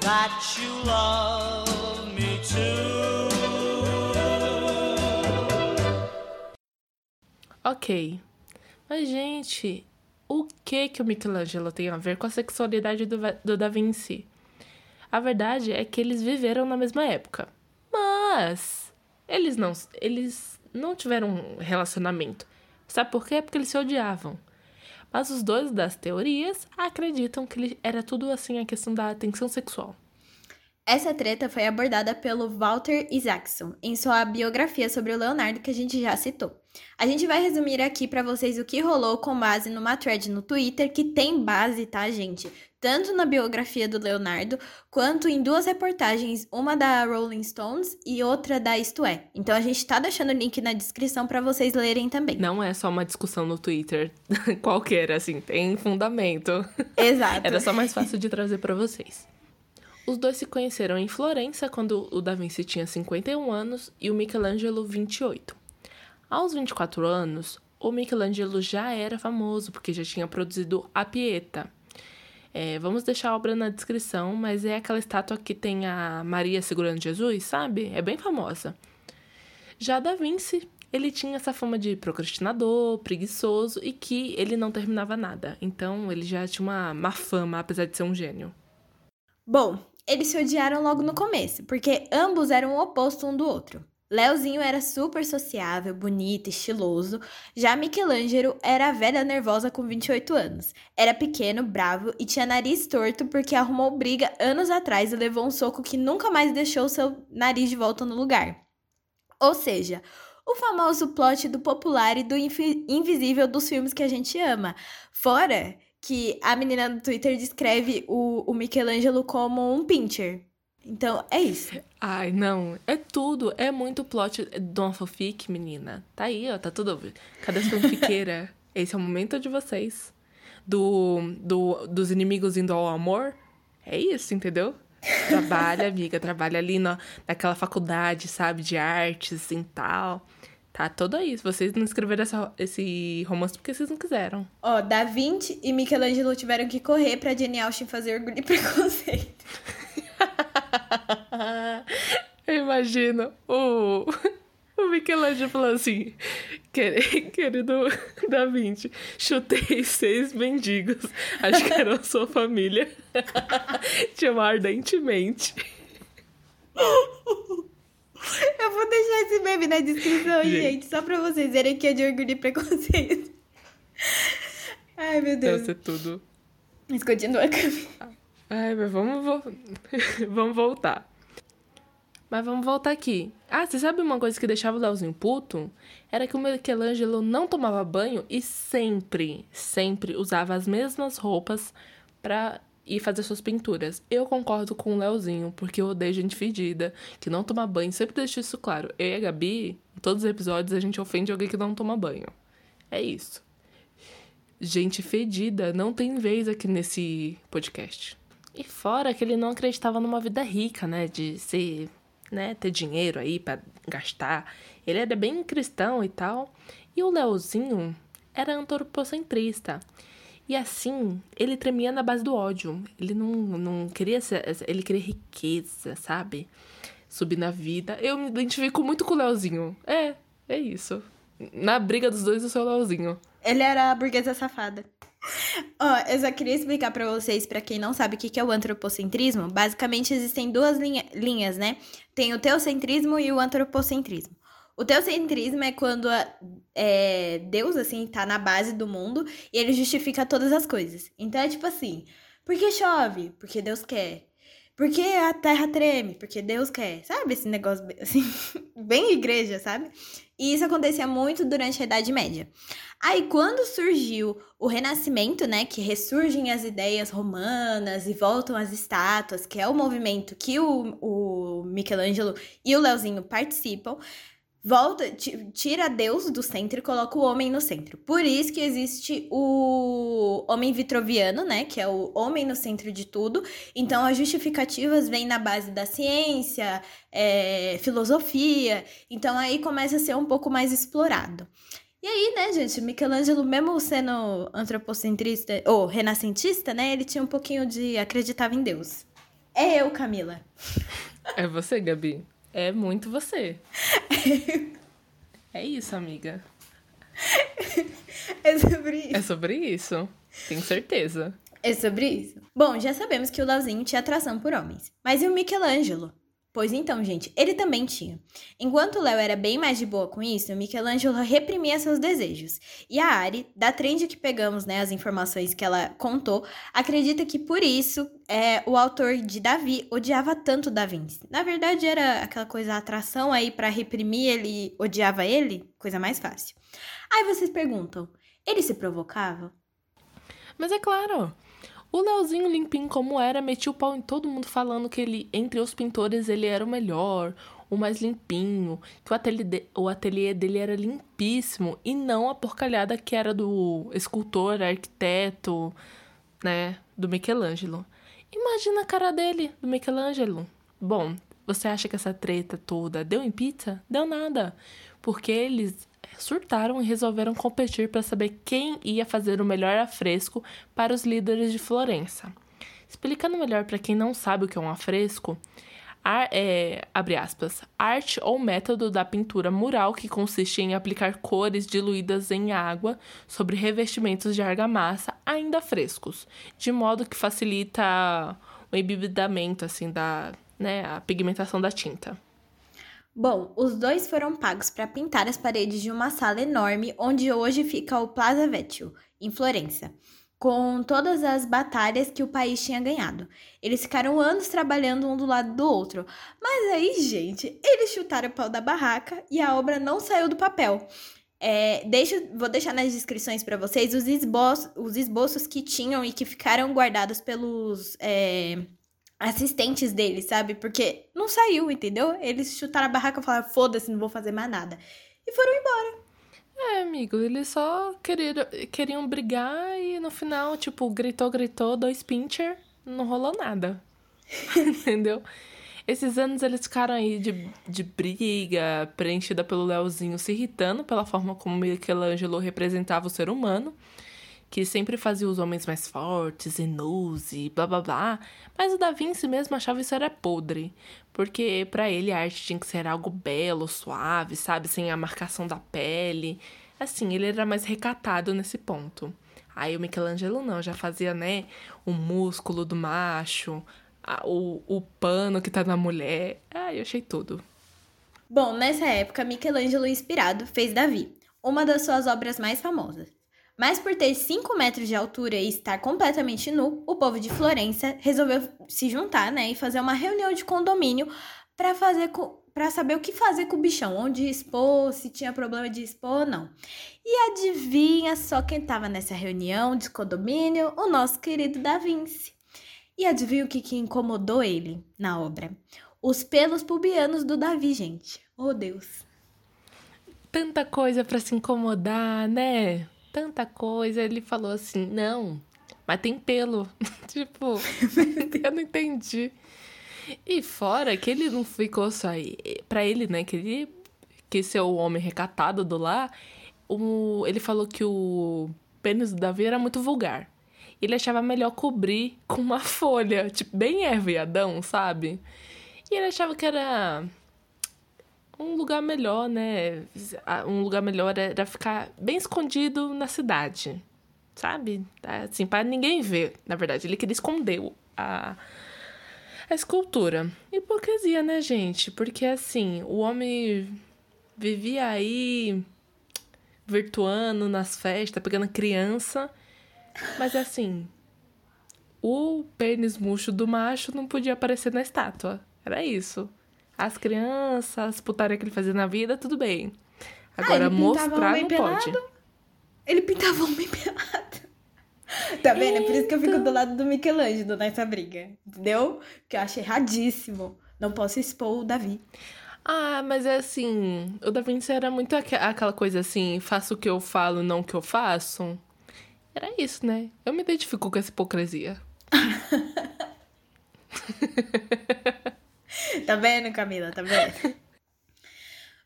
That you love me too. Ok, mas gente, o que que o Michelangelo tem a ver com a sexualidade do, do Da Vinci? A verdade é que eles viveram na mesma época, mas eles não, eles não tiveram um relacionamento. Sabe por quê? Porque eles se odiavam. Mas os dois das teorias acreditam que era tudo assim a questão da atenção sexual. Essa treta foi abordada pelo Walter Isaacson em sua biografia sobre o Leonardo, que a gente já citou. A gente vai resumir aqui pra vocês o que rolou com base numa thread no Twitter, que tem base, tá, gente? Tanto na biografia do Leonardo, quanto em duas reportagens, uma da Rolling Stones e outra da Isto É. Então a gente tá deixando o link na descrição pra vocês lerem também. Não é só uma discussão no Twitter qualquer, assim, tem fundamento. Exato. Era só mais fácil de trazer pra vocês. Os dois se conheceram em Florença quando o Da Vinci tinha cinquenta e um anos e o Michelangelo vinte e oito. Aos vinte e quatro anos, o Michelangelo já era famoso, porque já tinha produzido a Pietà. É, vamos deixar a obra na descrição, mas é aquela estátua que tem a Maria segurando Jesus, sabe? É bem famosa. Já Da Vinci, ele tinha essa fama de procrastinador, preguiçoso e que ele não terminava nada. Então, ele já tinha uma má fama, apesar de ser um gênio. Bom, eles se odiaram logo no começo, porque ambos eram o oposto um do outro. Leozinho era super sociável, bonito, estiloso. Já Michelangelo era a velha nervosa com vinte e oito anos. Era pequeno, bravo e tinha nariz torto porque arrumou briga anos atrás e levou um soco que nunca mais deixou seu nariz de volta no lugar. Ou seja, o famoso plot do popular e do infi- invisível dos filmes que a gente ama. Fora que a menina do Twitter descreve o, o Michelangelo como um pincher. Então, é isso. Ai, não. É tudo. É muito plot de uma fanfic, menina. Tá aí, ó. Tá tudo... Cadê a fanfiqueira? Esse é o momento de vocês. Do, do, dos inimigos indo ao amor. É isso, entendeu? Trabalha, amiga. Trabalha ali na, naquela faculdade, sabe? De artes e assim, tal. Tá tudo aí. Vocês não escreveram essa, esse romance porque vocês não quiseram. Ó, Da Vinci e Michelangelo tiveram que correr pra Jane Austen fazer Orgulho e Preconceito. Eu imagino o, o Michelangelo falando assim: querido Da Vinci, chutei seis mendigos, acho que eram sua família, te amo ardentemente. Eu vou deixar esse meme na descrição, gente, gente só pra vocês verem que é de Orgulho e Preconceito. Ai, meu Deus. Deve ser tudo. Mas continua a caminhada. Ai, mas vamos, vo... vamos voltar. Mas vamos voltar aqui. Ah, você sabe uma coisa que deixava o Leozinho puto? Era que o Michelangelo não tomava banho e sempre, sempre usava as mesmas roupas pra ir fazer suas pinturas. Eu concordo com o Leozinho, porque eu odeio gente fedida, que não toma banho. Sempre deixo isso claro. Eu e a Gabi, em todos os episódios, a gente ofende alguém que não toma banho. É isso. Gente fedida não tem vez aqui nesse podcast. E fora que ele não acreditava numa vida rica, né? De ser, né? Ter dinheiro aí pra gastar. Ele era bem cristão e tal. E o Leozinho era antropocentrista. E assim, ele tremia na base do ódio. Ele não, não queria ser, ele queria riqueza, sabe? Subir na vida. Eu me identifico muito com o Leozinho. É, é isso. Na briga dos dois, eu sou o Leozinho. Ele era a burguesa safada. Ó, oh, eu só queria explicar pra vocês, pra quem não sabe o que é o antropocentrismo. Basicamente, existem duas linha, linhas, né? Tem o teocentrismo e o antropocentrismo. O teocentrismo é quando a, é, Deus, assim, tá na base do mundo e ele justifica todas as coisas. Então é tipo assim, por que chove? Porque Deus quer. Por que a terra treme? Porque Deus quer. Sabe esse negócio, assim, bem igreja, sabe? E isso acontecia muito durante a Idade Média. Aí quando surgiu o Renascimento, né, que ressurgem as ideias romanas e voltam as estátuas, que é o movimento que o, o Michelangelo e o Leozinho participam, volta, tira Deus do centro e coloca o homem no centro. Por isso que existe o homem vitroviano, né? Que é o homem no centro de tudo. Então, as justificativas vêm na base da ciência, é, filosofia. Então, aí começa a ser um pouco mais explorado. E aí, né, gente? Michelangelo, mesmo sendo antropocentrista ou renascentista, né? Ele tinha um pouquinho de acreditava em Deus. É eu, Camila. É você, Gabi. É muito você. É isso, amiga. É sobre isso. É sobre isso. Tenho certeza. É sobre isso. Bom, já sabemos que o Leozinho tinha atração por homens. Mas e o Michelangelo? Pois então, gente, ele também tinha. Enquanto o Léo era bem mais de boa com isso, o Michelangelo reprimia seus desejos. E a Ari, da trend que pegamos, né, as informações que ela contou, acredita que por isso é, o autor de Davi odiava tanto Da Vinci. Na verdade, era aquela coisa, a atração aí pra reprimir ele, odiava ele, coisa mais fácil. Aí vocês perguntam, ele se provocava? Mas é claro... O Leozinho limpinho como era, metia o pau em todo mundo falando que ele, entre os pintores, ele era o melhor, o mais limpinho, que o ateliê, de, o ateliê dele era limpíssimo e não a porcalhada que era do escultor, arquiteto, né, do Michelangelo. Imagina a cara dele, do Michelangelo. Bom, você acha que essa treta toda deu em pizza? Deu nada, porque eles... surtaram e resolveram competir para saber quem ia fazer o melhor afresco para os líderes de Florença. Explicando melhor para quem não sabe o que é um afresco, ar, é, abre aspas, arte ou método da pintura mural que consiste em aplicar cores diluídas em água sobre revestimentos de argamassa ainda frescos, de modo que facilita o embebedamento, assim, da, né, a pigmentação da tinta. Bom, os dois foram pagos para pintar as paredes de uma sala enorme onde hoje fica o Plaza Vecchio, em Florença, com todas as batalhas que o país tinha ganhado. Eles ficaram anos trabalhando um do lado do outro, mas aí, gente, eles chutaram o pau da barraca e a obra não saiu do papel. É, deixo, vou deixar nas descrições para vocês os esboços, os esboços que tinham e que ficaram guardados pelos... É... assistentes dele, sabe? Porque não saiu, entendeu? Eles chutaram a barraca e falaram, foda-se, não vou fazer mais nada. E foram embora. É, amigo, eles só queriam, queriam brigar e no final, tipo, gritou, gritou, dois pincher, não rolou nada. Entendeu? Esses anos eles ficaram aí de, de briga, preenchida pelo Leozinho, se irritando pela forma como Michelangelo representava o ser humano, que sempre fazia os homens mais fortes, nus e blá blá blá, mas o Da Vinci mesmo achava isso era podre, porque pra ele a arte tinha que ser algo belo, suave, sabe, sem a marcação da pele, assim, ele era mais recatado nesse ponto. Aí o Michelangelo não, já fazia, né, o músculo do macho, a, o, o pano que tá na mulher, ah, eu achei tudo. Bom, nessa época, Michelangelo, inspirado, fez Davi, uma das suas obras mais famosas. Mas por ter cinco metros de altura e estar completamente nu, o povo de Florença resolveu se juntar, né, e fazer uma reunião de condomínio para fazer co- para saber o que fazer com o bichão, onde expor, se tinha problema de expor ou não. E adivinha só quem estava nessa reunião de condomínio? O nosso querido Da Vinci. E adivinha o que, que incomodou ele na obra? Os pelos pubianos do Davi, gente. Oh, Deus. Tanta coisa para se incomodar, né? Tanta coisa, ele falou assim, não, mas tem pelo. Tipo, eu não entendi. E fora que ele não ficou só aí. Pra ele, né, que ele quis ser o homem recatado do lar, o, ele falou que o pênis do Davi era muito vulgar. Ele achava melhor cobrir com uma folha, tipo, bem Eva e Adão, sabe? E ele achava que era... Um lugar melhor, né? Um lugar melhor era ficar bem escondido na cidade, sabe? Assim, para ninguém ver, na verdade. Ele queria esconder a, a escultura. Hipocrisia, né, gente? Porque, assim, o homem vivia aí virtuando nas festas, pegando criança. Mas assim, o pênis murcho do macho não podia aparecer na estátua. Era isso. As crianças, as putaria que ele fazia na vida, tudo bem. Agora, ah, mostrar não pode. Ele pintava um homem pelado. Tá vendo? É por isso que eu fico do lado do Michelangelo nessa briga. Entendeu? Que eu acho erradíssimo. Não posso expor o Davi. Ah, mas é assim... O Da Vinci era muito aquela coisa assim... Faço o que eu falo, não o que eu faço. Era isso, né? Eu me identifico com essa hipocrisia. Tá vendo, Camila? Tá vendo?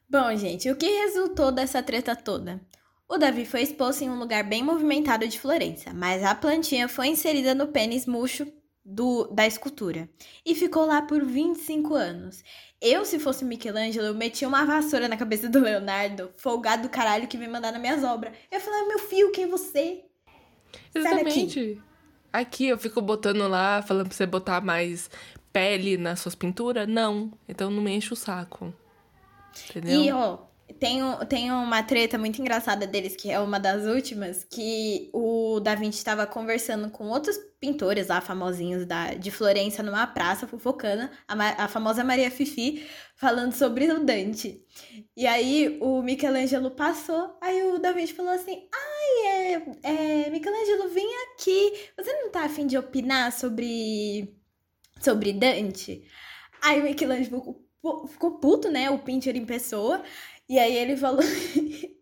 Bom, gente, o que resultou dessa treta toda? O Davi foi exposto em um lugar bem movimentado de Florença, mas a plantinha foi inserida no pênis murcho do, da escultura e ficou lá por vinte e cinco anos. Eu, se fosse Michelangelo, eu metia uma vassoura na cabeça do Leonardo, folgado do caralho que me mandar nas minhas obras. Eu falava, meu filho, quem é você? Exatamente. Aqui eu fico botando lá, falando pra você botar mais pele nas suas pinturas. Não. Então não me enche o saco. Entendeu? E, ó, tem, tem uma treta muito engraçada deles, que é uma das últimas, que o Da Vinci estava conversando com outros pintores lá, famosinhos da, de Florença, numa praça fofocana, a, a famosa Maria Fifi, falando sobre o Dante. E aí o Michelangelo passou, aí o Da Vinci falou assim, ai, é, é, Michelangelo, vem aqui, você não tá afim de opinar sobre... sobre Dante? Aí o Michelangelo ficou puto, né? O pintor em pessoa. E aí ele falou...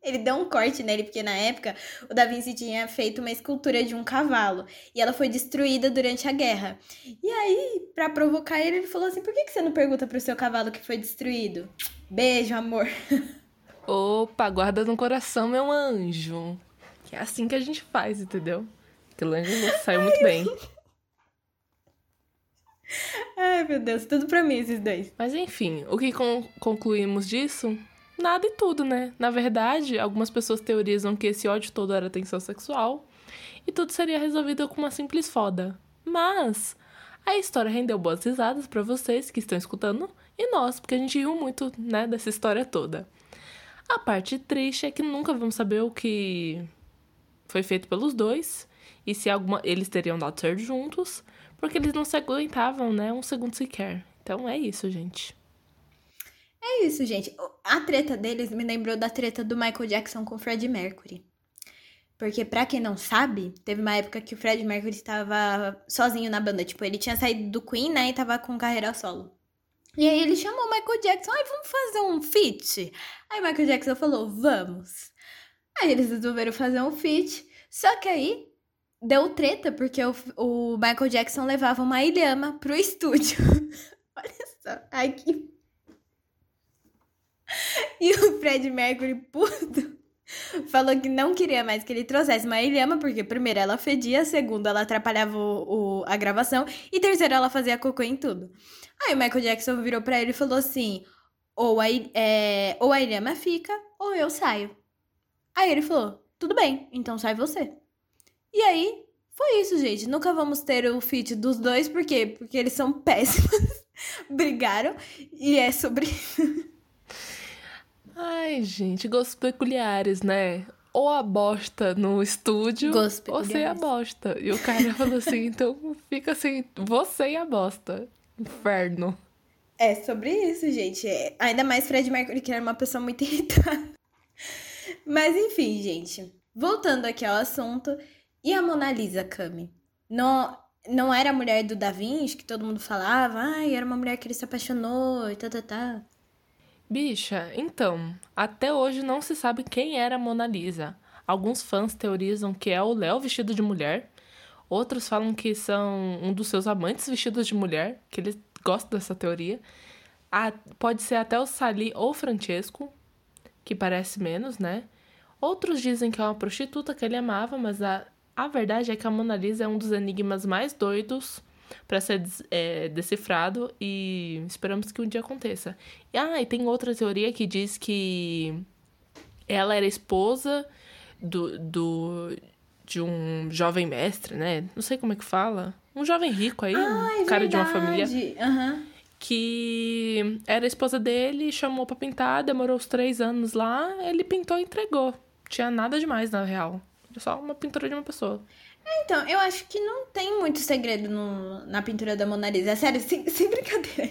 ele deu um corte nele, porque na época o Da Vinci tinha feito uma escultura de um cavalo. E ela foi destruída durante a guerra. E aí, pra provocar ele, ele falou assim... Por que que você não pergunta pro seu cavalo que foi destruído? Beijo, amor. Opa, guarda no coração, meu anjo. Que é assim que a gente faz, entendeu? Michelangelo saiu muito bem. Ai, meu Deus, tudo pra mim esses dois. Mas enfim, o que con- concluímos disso? Nada e tudo, né? Na verdade, algumas pessoas teorizam que esse ódio todo era tensão sexual e tudo seria resolvido com uma simples foda. Mas a história rendeu boas risadas pra vocês que estão escutando e nós, porque a gente riu muito, né, dessa história toda. A parte triste é que nunca vamos saber o que foi feito pelos dois e se alguma... eles teriam dado certo juntos. Porque eles não se aguentavam, né? Um segundo sequer. Então, é isso, gente. É isso, gente. A treta deles me lembrou da treta do Michael Jackson com o Freddie Mercury. Porque, pra quem não sabe, teve uma época que o Freddie Mercury estava sozinho na banda. Tipo, ele tinha saído do Queen, né? E tava com carreira solo. E aí, ele chamou o Michael Jackson. Ai, vamos fazer um feat? Aí, o Michael Jackson falou, vamos. Aí, eles resolveram fazer um feat. Só que aí... deu treta, porque o, o Michael Jackson levava uma ilhama pro estúdio. Olha só, aqui. E o Freddie Mercury, puto, falou que não queria mais que ele trouxesse uma ilhama, porque primeiro ela fedia, segundo ela atrapalhava o, o, a gravação, e terceiro ela fazia cocô em tudo. Aí o Michael Jackson virou pra ele e falou assim, ou a, é, ou a ilhama fica, ou eu saio. Aí ele falou, tudo bem, então sai você. E aí, foi isso, gente. Nunca vamos ter o feat dos dois. Por quê? Porque eles são péssimos. Brigaram. E é sobre isso. Ai, gente. Gostos peculiares, né? Ou a bosta no estúdio, ou sem a bosta. E o cara falou assim, então fica assim, você e a bosta. Inferno. É sobre isso, gente. Ainda mais Freddie Mercury, que era uma pessoa muito irritada. Mas, enfim, gente. Voltando aqui ao assunto... E a Mona Lisa, Cami? Não, não era a mulher do Da Vinci, que todo mundo falava? Ai, era uma mulher que ele se apaixonou e tá, tá, tá. Bicha, então, até hoje não se sabe quem era a Mona Lisa. Alguns fãs teorizam que é o Léo vestido de mulher. Outros falam que são um dos seus amantes vestidos de mulher, que eles gostam dessa teoria. Ah, pode ser até o Salai ou o Francesco, que parece menos, né? Outros dizem que é uma prostituta que ele amava, mas a... A verdade é que a Mona Lisa é um dos enigmas mais doidos para ser é, decifrado e esperamos que um dia aconteça. Ah, e tem outra teoria que diz que ela era esposa do, do, de um jovem mestre, né? Não sei como é que fala. Um jovem rico aí, ah, um é cara verdade. De uma família. Uhum. que era a esposa dele, chamou pra pintar, demorou uns três anos lá, ele pintou e entregou. Tinha nada demais, na real. Era só uma pintura de uma pessoa. É, então, eu acho que não tem muito segredo no, na pintura da Mona Lisa. Sério, sem, sem brincadeira.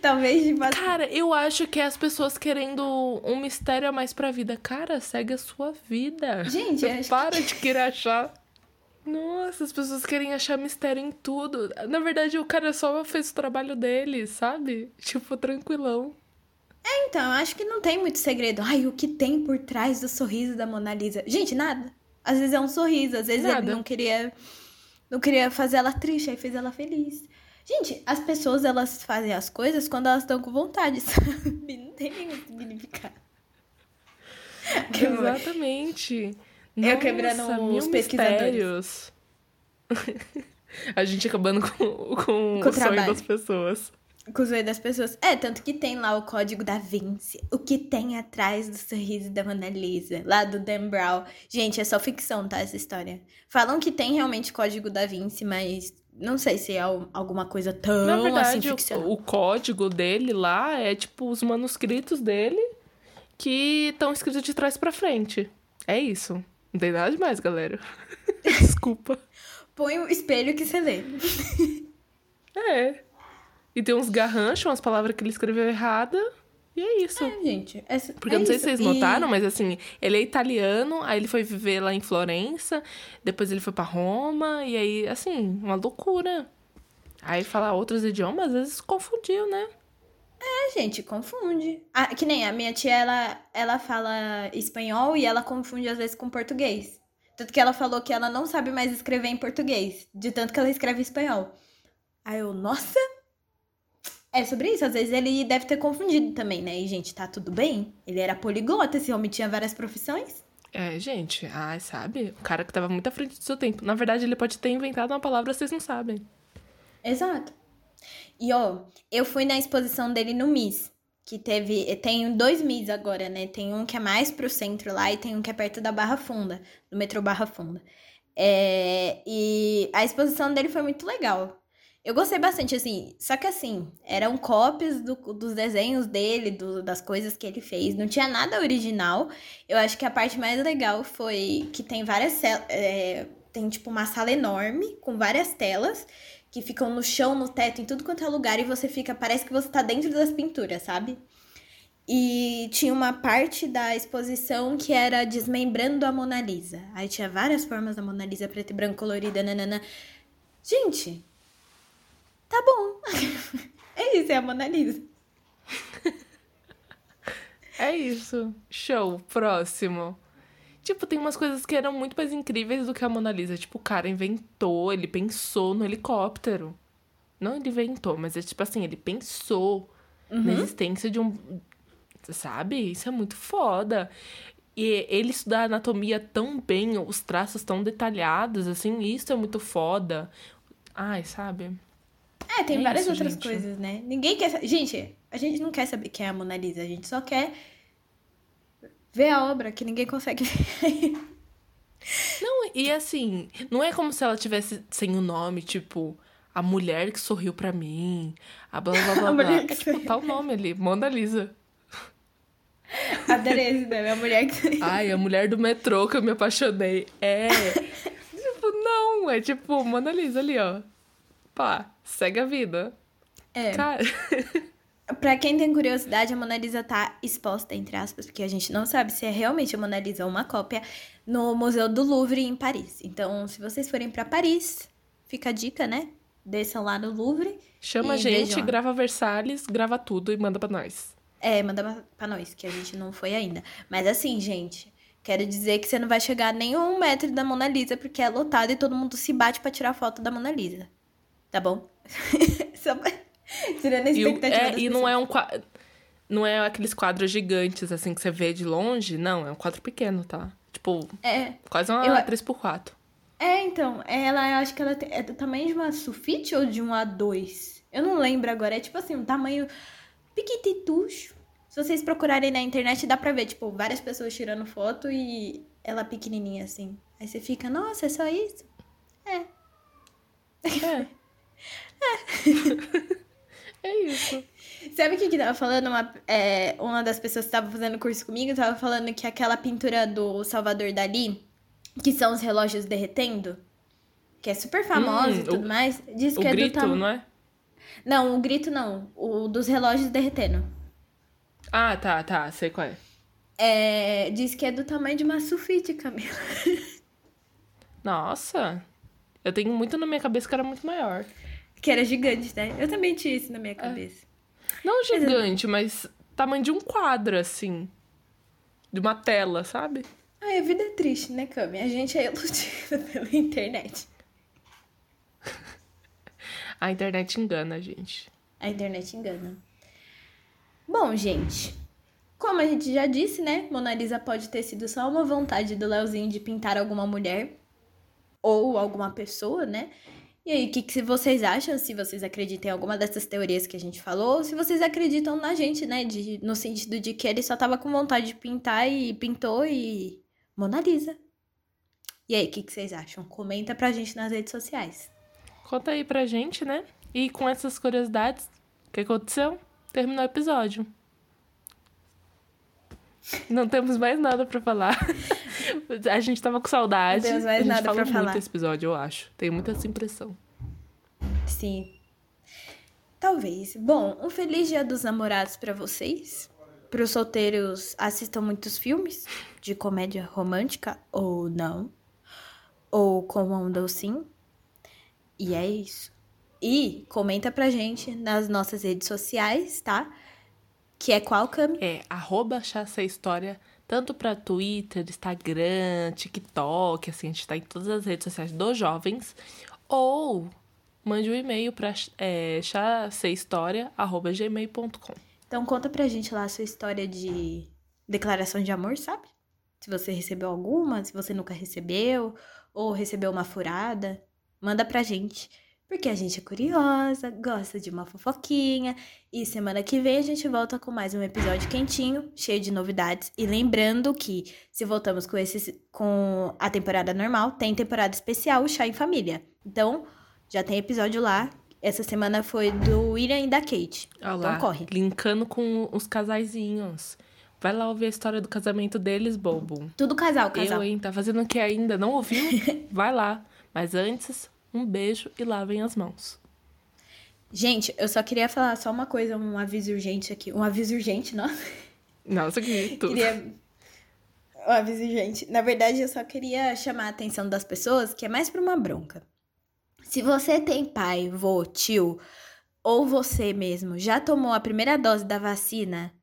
Talvez... de bastante... Cara, eu acho que é as pessoas querendo um mistério a mais pra vida. Cara, segue a sua vida. Gente, eu acho para que... de querer achar... Nossa, as pessoas querem achar mistério em tudo. Na verdade, o cara só fez o trabalho dele, sabe? Tipo, tranquilão. É, então, acho que não tem muito segredo. Ai, o que tem por trás do sorriso da Mona Lisa? Gente, nada. Às vezes é um sorriso, às vezes nada. Ele não queria, não queria fazer ela triste, aí fez ela feliz. Gente, as pessoas, elas fazem as coisas quando elas estão com vontade, sabe? Não tem nenhum significado. Exatamente. Nossa, eu quebrando os pesquisadores. A gente acabando com, com, com o trabalho. Sonho das pessoas. Com o sonho das pessoas. É, tanto que tem lá o Código da Vinci. O que tem atrás do sorriso da Mona Lisa. Lá do Dan Brown. Gente, é só ficção, tá? Essa história. Falam que tem realmente Código da Vinci, mas não sei se é alguma coisa tão na verdade, assim ficcional. O, o código dele lá é tipo os manuscritos dele que estão escritos de trás pra frente. É isso. Não tem nada demais, galera. Desculpa. Põe o espelho que você lê. É. E tem uns garranchos, umas palavras que ele escreveu errada. E é isso. É, gente. É, porque é eu não sei isso. Se vocês notaram, e... mas assim, ele é italiano, aí ele foi viver lá em Florença, depois ele foi pra Roma, e aí, assim, uma loucura. Aí falar outros idiomas, às vezes confundiu, né? É, gente, confunde. Ah, que nem a minha tia, ela, ela fala espanhol e ela confunde às vezes com português. Tanto que ela falou que ela não sabe mais escrever em português, de tanto que ela escreve espanhol. Aí eu, nossa! É sobre isso, às vezes ele deve ter confundido também, né? E, gente, tá tudo bem? Ele era poliglota, esse homem tinha várias profissões. É, gente, ai, sabe? O cara que tava muito à frente do seu tempo. Na verdade, ele pode ter inventado uma palavra que vocês não sabem. Exato. E, ó, eu fui na exposição dele no M I S, que teve... Tem dois M I S agora, né? Tem um que é mais pro centro lá e tem um que é perto da Barra Funda, do metrô Barra Funda. É, e a exposição dele foi muito legal. Eu gostei bastante, assim, só que, assim, eram cópias do, dos desenhos dele, do, das coisas que ele fez. Não tinha nada original. Eu acho que a parte mais legal foi que tem várias... É, tem, tipo, uma sala enorme com várias telas... que ficam no chão, no teto, em tudo quanto é lugar, e você fica, parece que você tá dentro das pinturas, sabe? E tinha uma parte da exposição que era desmembrando a Mona Lisa. Aí tinha várias formas da Mona Lisa, preto e branco, colorida, nanana. Gente, tá bom. É isso, é a Mona Lisa. É isso. Show, próximo. Tipo, tem umas coisas que eram muito mais incríveis do que a Mona Lisa. Tipo, o cara inventou, ele pensou no helicóptero. Não ele inventou, mas é tipo assim, ele pensou uhum. na existência de um... Sabe? Isso é muito foda. E ele estudar a anatomia tão bem, os traços tão detalhados, assim, isso é muito foda. Ai, sabe? É, tem é várias isso, outras gente. Coisas, né? Ninguém quer... Gente, a gente não quer saber quem é a Mona Lisa, a gente só quer... Ver a obra que ninguém consegue ver. Não, e assim, não é como se ela tivesse sem o nome, tipo, a mulher que sorriu pra mim, a blá blá blá blá. É tipo, tá o nome ali, Mona Lisa. A Tereza, né? A mulher que sorriu. Ai, a mulher do metrô que eu me apaixonei. É. Tipo, não, é tipo, Mona Lisa ali, ó. Pá, segue a vida. É. Cara. Pra quem tem curiosidade, a Mona Lisa tá exposta, entre aspas, porque a gente não sabe se é realmente a Mona Lisa ou uma cópia, no Museu do Louvre, em Paris. Então, se vocês forem pra Paris, fica a dica, né? Desçam lá no Louvre. Chama a gente, grava Versalhes, grava tudo e manda pra nós. É, manda pra nós, que a gente não foi ainda. Mas assim, gente, quero dizer que você não vai chegar nem a um metro da Mona Lisa, porque é lotado e todo mundo se bate pra tirar foto da Mona Lisa. Tá bom? Só pra... Tirando a expectativa e, é, e não é um quadro, não é aqueles quadros gigantes assim que você vê de longe, não, é um quadro pequeno, tá? Tipo, é, quase uma eu, três por quatro. É, então, ela, eu acho que ela tem, é do tamanho de uma sulfite ou de um A dois. Eu não lembro agora, é tipo assim, um tamanho piquititucho. Se vocês procurarem na internet, dá pra ver, tipo, várias pessoas tirando foto e ela pequenininha assim. Aí você fica, nossa, é só isso? É. É. É. Sabe o que que tava falando? Uma, é, uma das pessoas que tava fazendo curso comigo tava falando que aquela pintura do Salvador Dalí, que são os relógios derretendo, que é super famoso hum, e tudo o, mais, diz que o é grito, do tamanho... não é? Não, o grito não. O dos relógios derretendo. Ah, tá, tá. Sei qual é. É, diz que é do tamanho de uma sulfite, Camila. Nossa. Eu tenho muito na minha cabeça que era muito maior. Que era gigante, né? Eu também tinha isso na minha cabeça. É. Não gigante, mas, eu... mas tamanho de um quadro, assim. De uma tela, sabe? Ai, a vida é triste, né, Cami? A gente é iludida pela internet. A internet engana, gente. A internet engana. Bom, gente, como a gente já disse, né? Mona Lisa pode ter sido só uma vontade do Leozinho de pintar alguma mulher ou alguma pessoa, né? E aí, o que, que vocês acham? Se vocês acreditam em alguma dessas teorias que a gente falou, ou se vocês acreditam na gente, né? De, no sentido de que ele só tava com vontade de pintar e pintou e... Mona Lisa. E aí, o que, que vocês acham? Comenta pra gente nas redes sociais. Conta aí pra gente, né? E com essas curiosidades, o que aconteceu? Terminou o episódio. Não temos mais nada pra falar. A gente tava com saudade. Não temos mais a gente nada falou pra muito falar. Esse episódio, eu acho. Tenho muita essa impressão. Sim. Talvez. Bom, um feliz Dia dos Namorados pra vocês. Pros solteiros, assistam muitos filmes de comédia romântica ou não. Ou comam um docinho. E é isso. E comenta pra gente nas nossas redes sociais, tá? Que é qual, Cami? É, arroba Chá com História, tanto pra Twitter, Instagram, TikTok, assim, a gente tá em todas as redes sociais dos jovens. Ou mande um e-mail pra é, chá com história arroba gmail ponto com. Então conta pra gente lá a sua história de declaração de amor, sabe? Se você recebeu alguma, se você nunca recebeu, ou recebeu uma furada... Manda pra gente, porque a gente é curiosa, gosta de uma fofoquinha. E semana que vem a gente volta com mais um episódio quentinho, cheio de novidades. E lembrando que se voltamos com, esses, com a temporada normal, tem temporada especial, o Chá em Família. Então, já tem episódio lá. Essa semana foi do William e da Kate. Olha então lá, corre. Linkando com os casaizinhos. Vai lá ouvir a história do casamento deles, bobo. Tudo casal, casal. Eu, hein? Tá fazendo o que ainda? Não ouviu? Vai lá. Mas antes, um beijo e lavem as mãos. Gente, eu só queria falar só uma coisa, um aviso urgente aqui. Um aviso urgente, nossa. Nossa, que tudo. Queria... Um aviso urgente. Na verdade, eu só queria chamar a atenção das pessoas, que é mais pra uma bronca. Se você tem pai, vô, tio, ou você mesmo já tomou a primeira dose da vacina...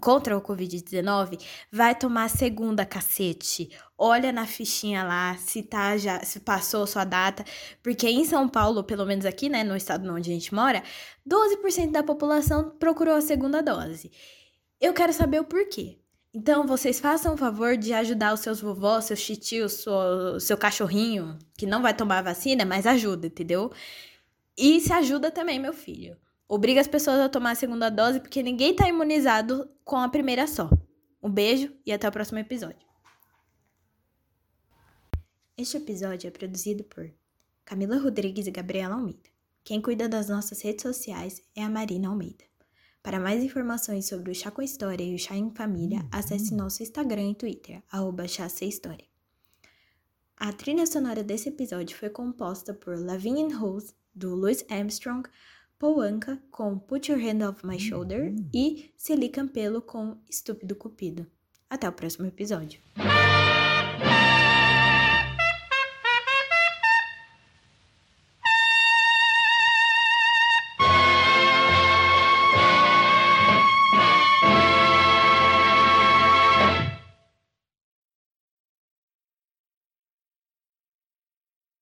contra o covid dezenove, vai tomar a segunda, cacete. Olha na fichinha lá, se tá já, se passou sua data, porque em São Paulo, pelo menos aqui, né, no estado onde a gente mora, doze por cento da população procurou a segunda dose. Eu quero saber o porquê. Então, vocês façam o favor de ajudar os seus vovós, seus titios, o seu cachorrinho, que não vai tomar a vacina, mas ajuda, entendeu? E se ajuda também, meu filho. Obriga as pessoas a tomar a segunda dose, porque ninguém tá imunizado com a primeira só. Um beijo e até o próximo episódio. Este episódio é produzido por Camila Rodrigues e Gabriela Almeida. Quem cuida das nossas redes sociais é a Marina Almeida. Para mais informações sobre o Chá com História e o Chá em Família, acesse nosso Instagram e Twitter, arroba Chá com História. A trilha sonora desse episódio foi composta por Lovin' and Rose, do Louis Armstrong, Paul Anka com Put Your Hand Off My Shoulder e Celi Campelo com Estúpido Cupido. Até o próximo episódio.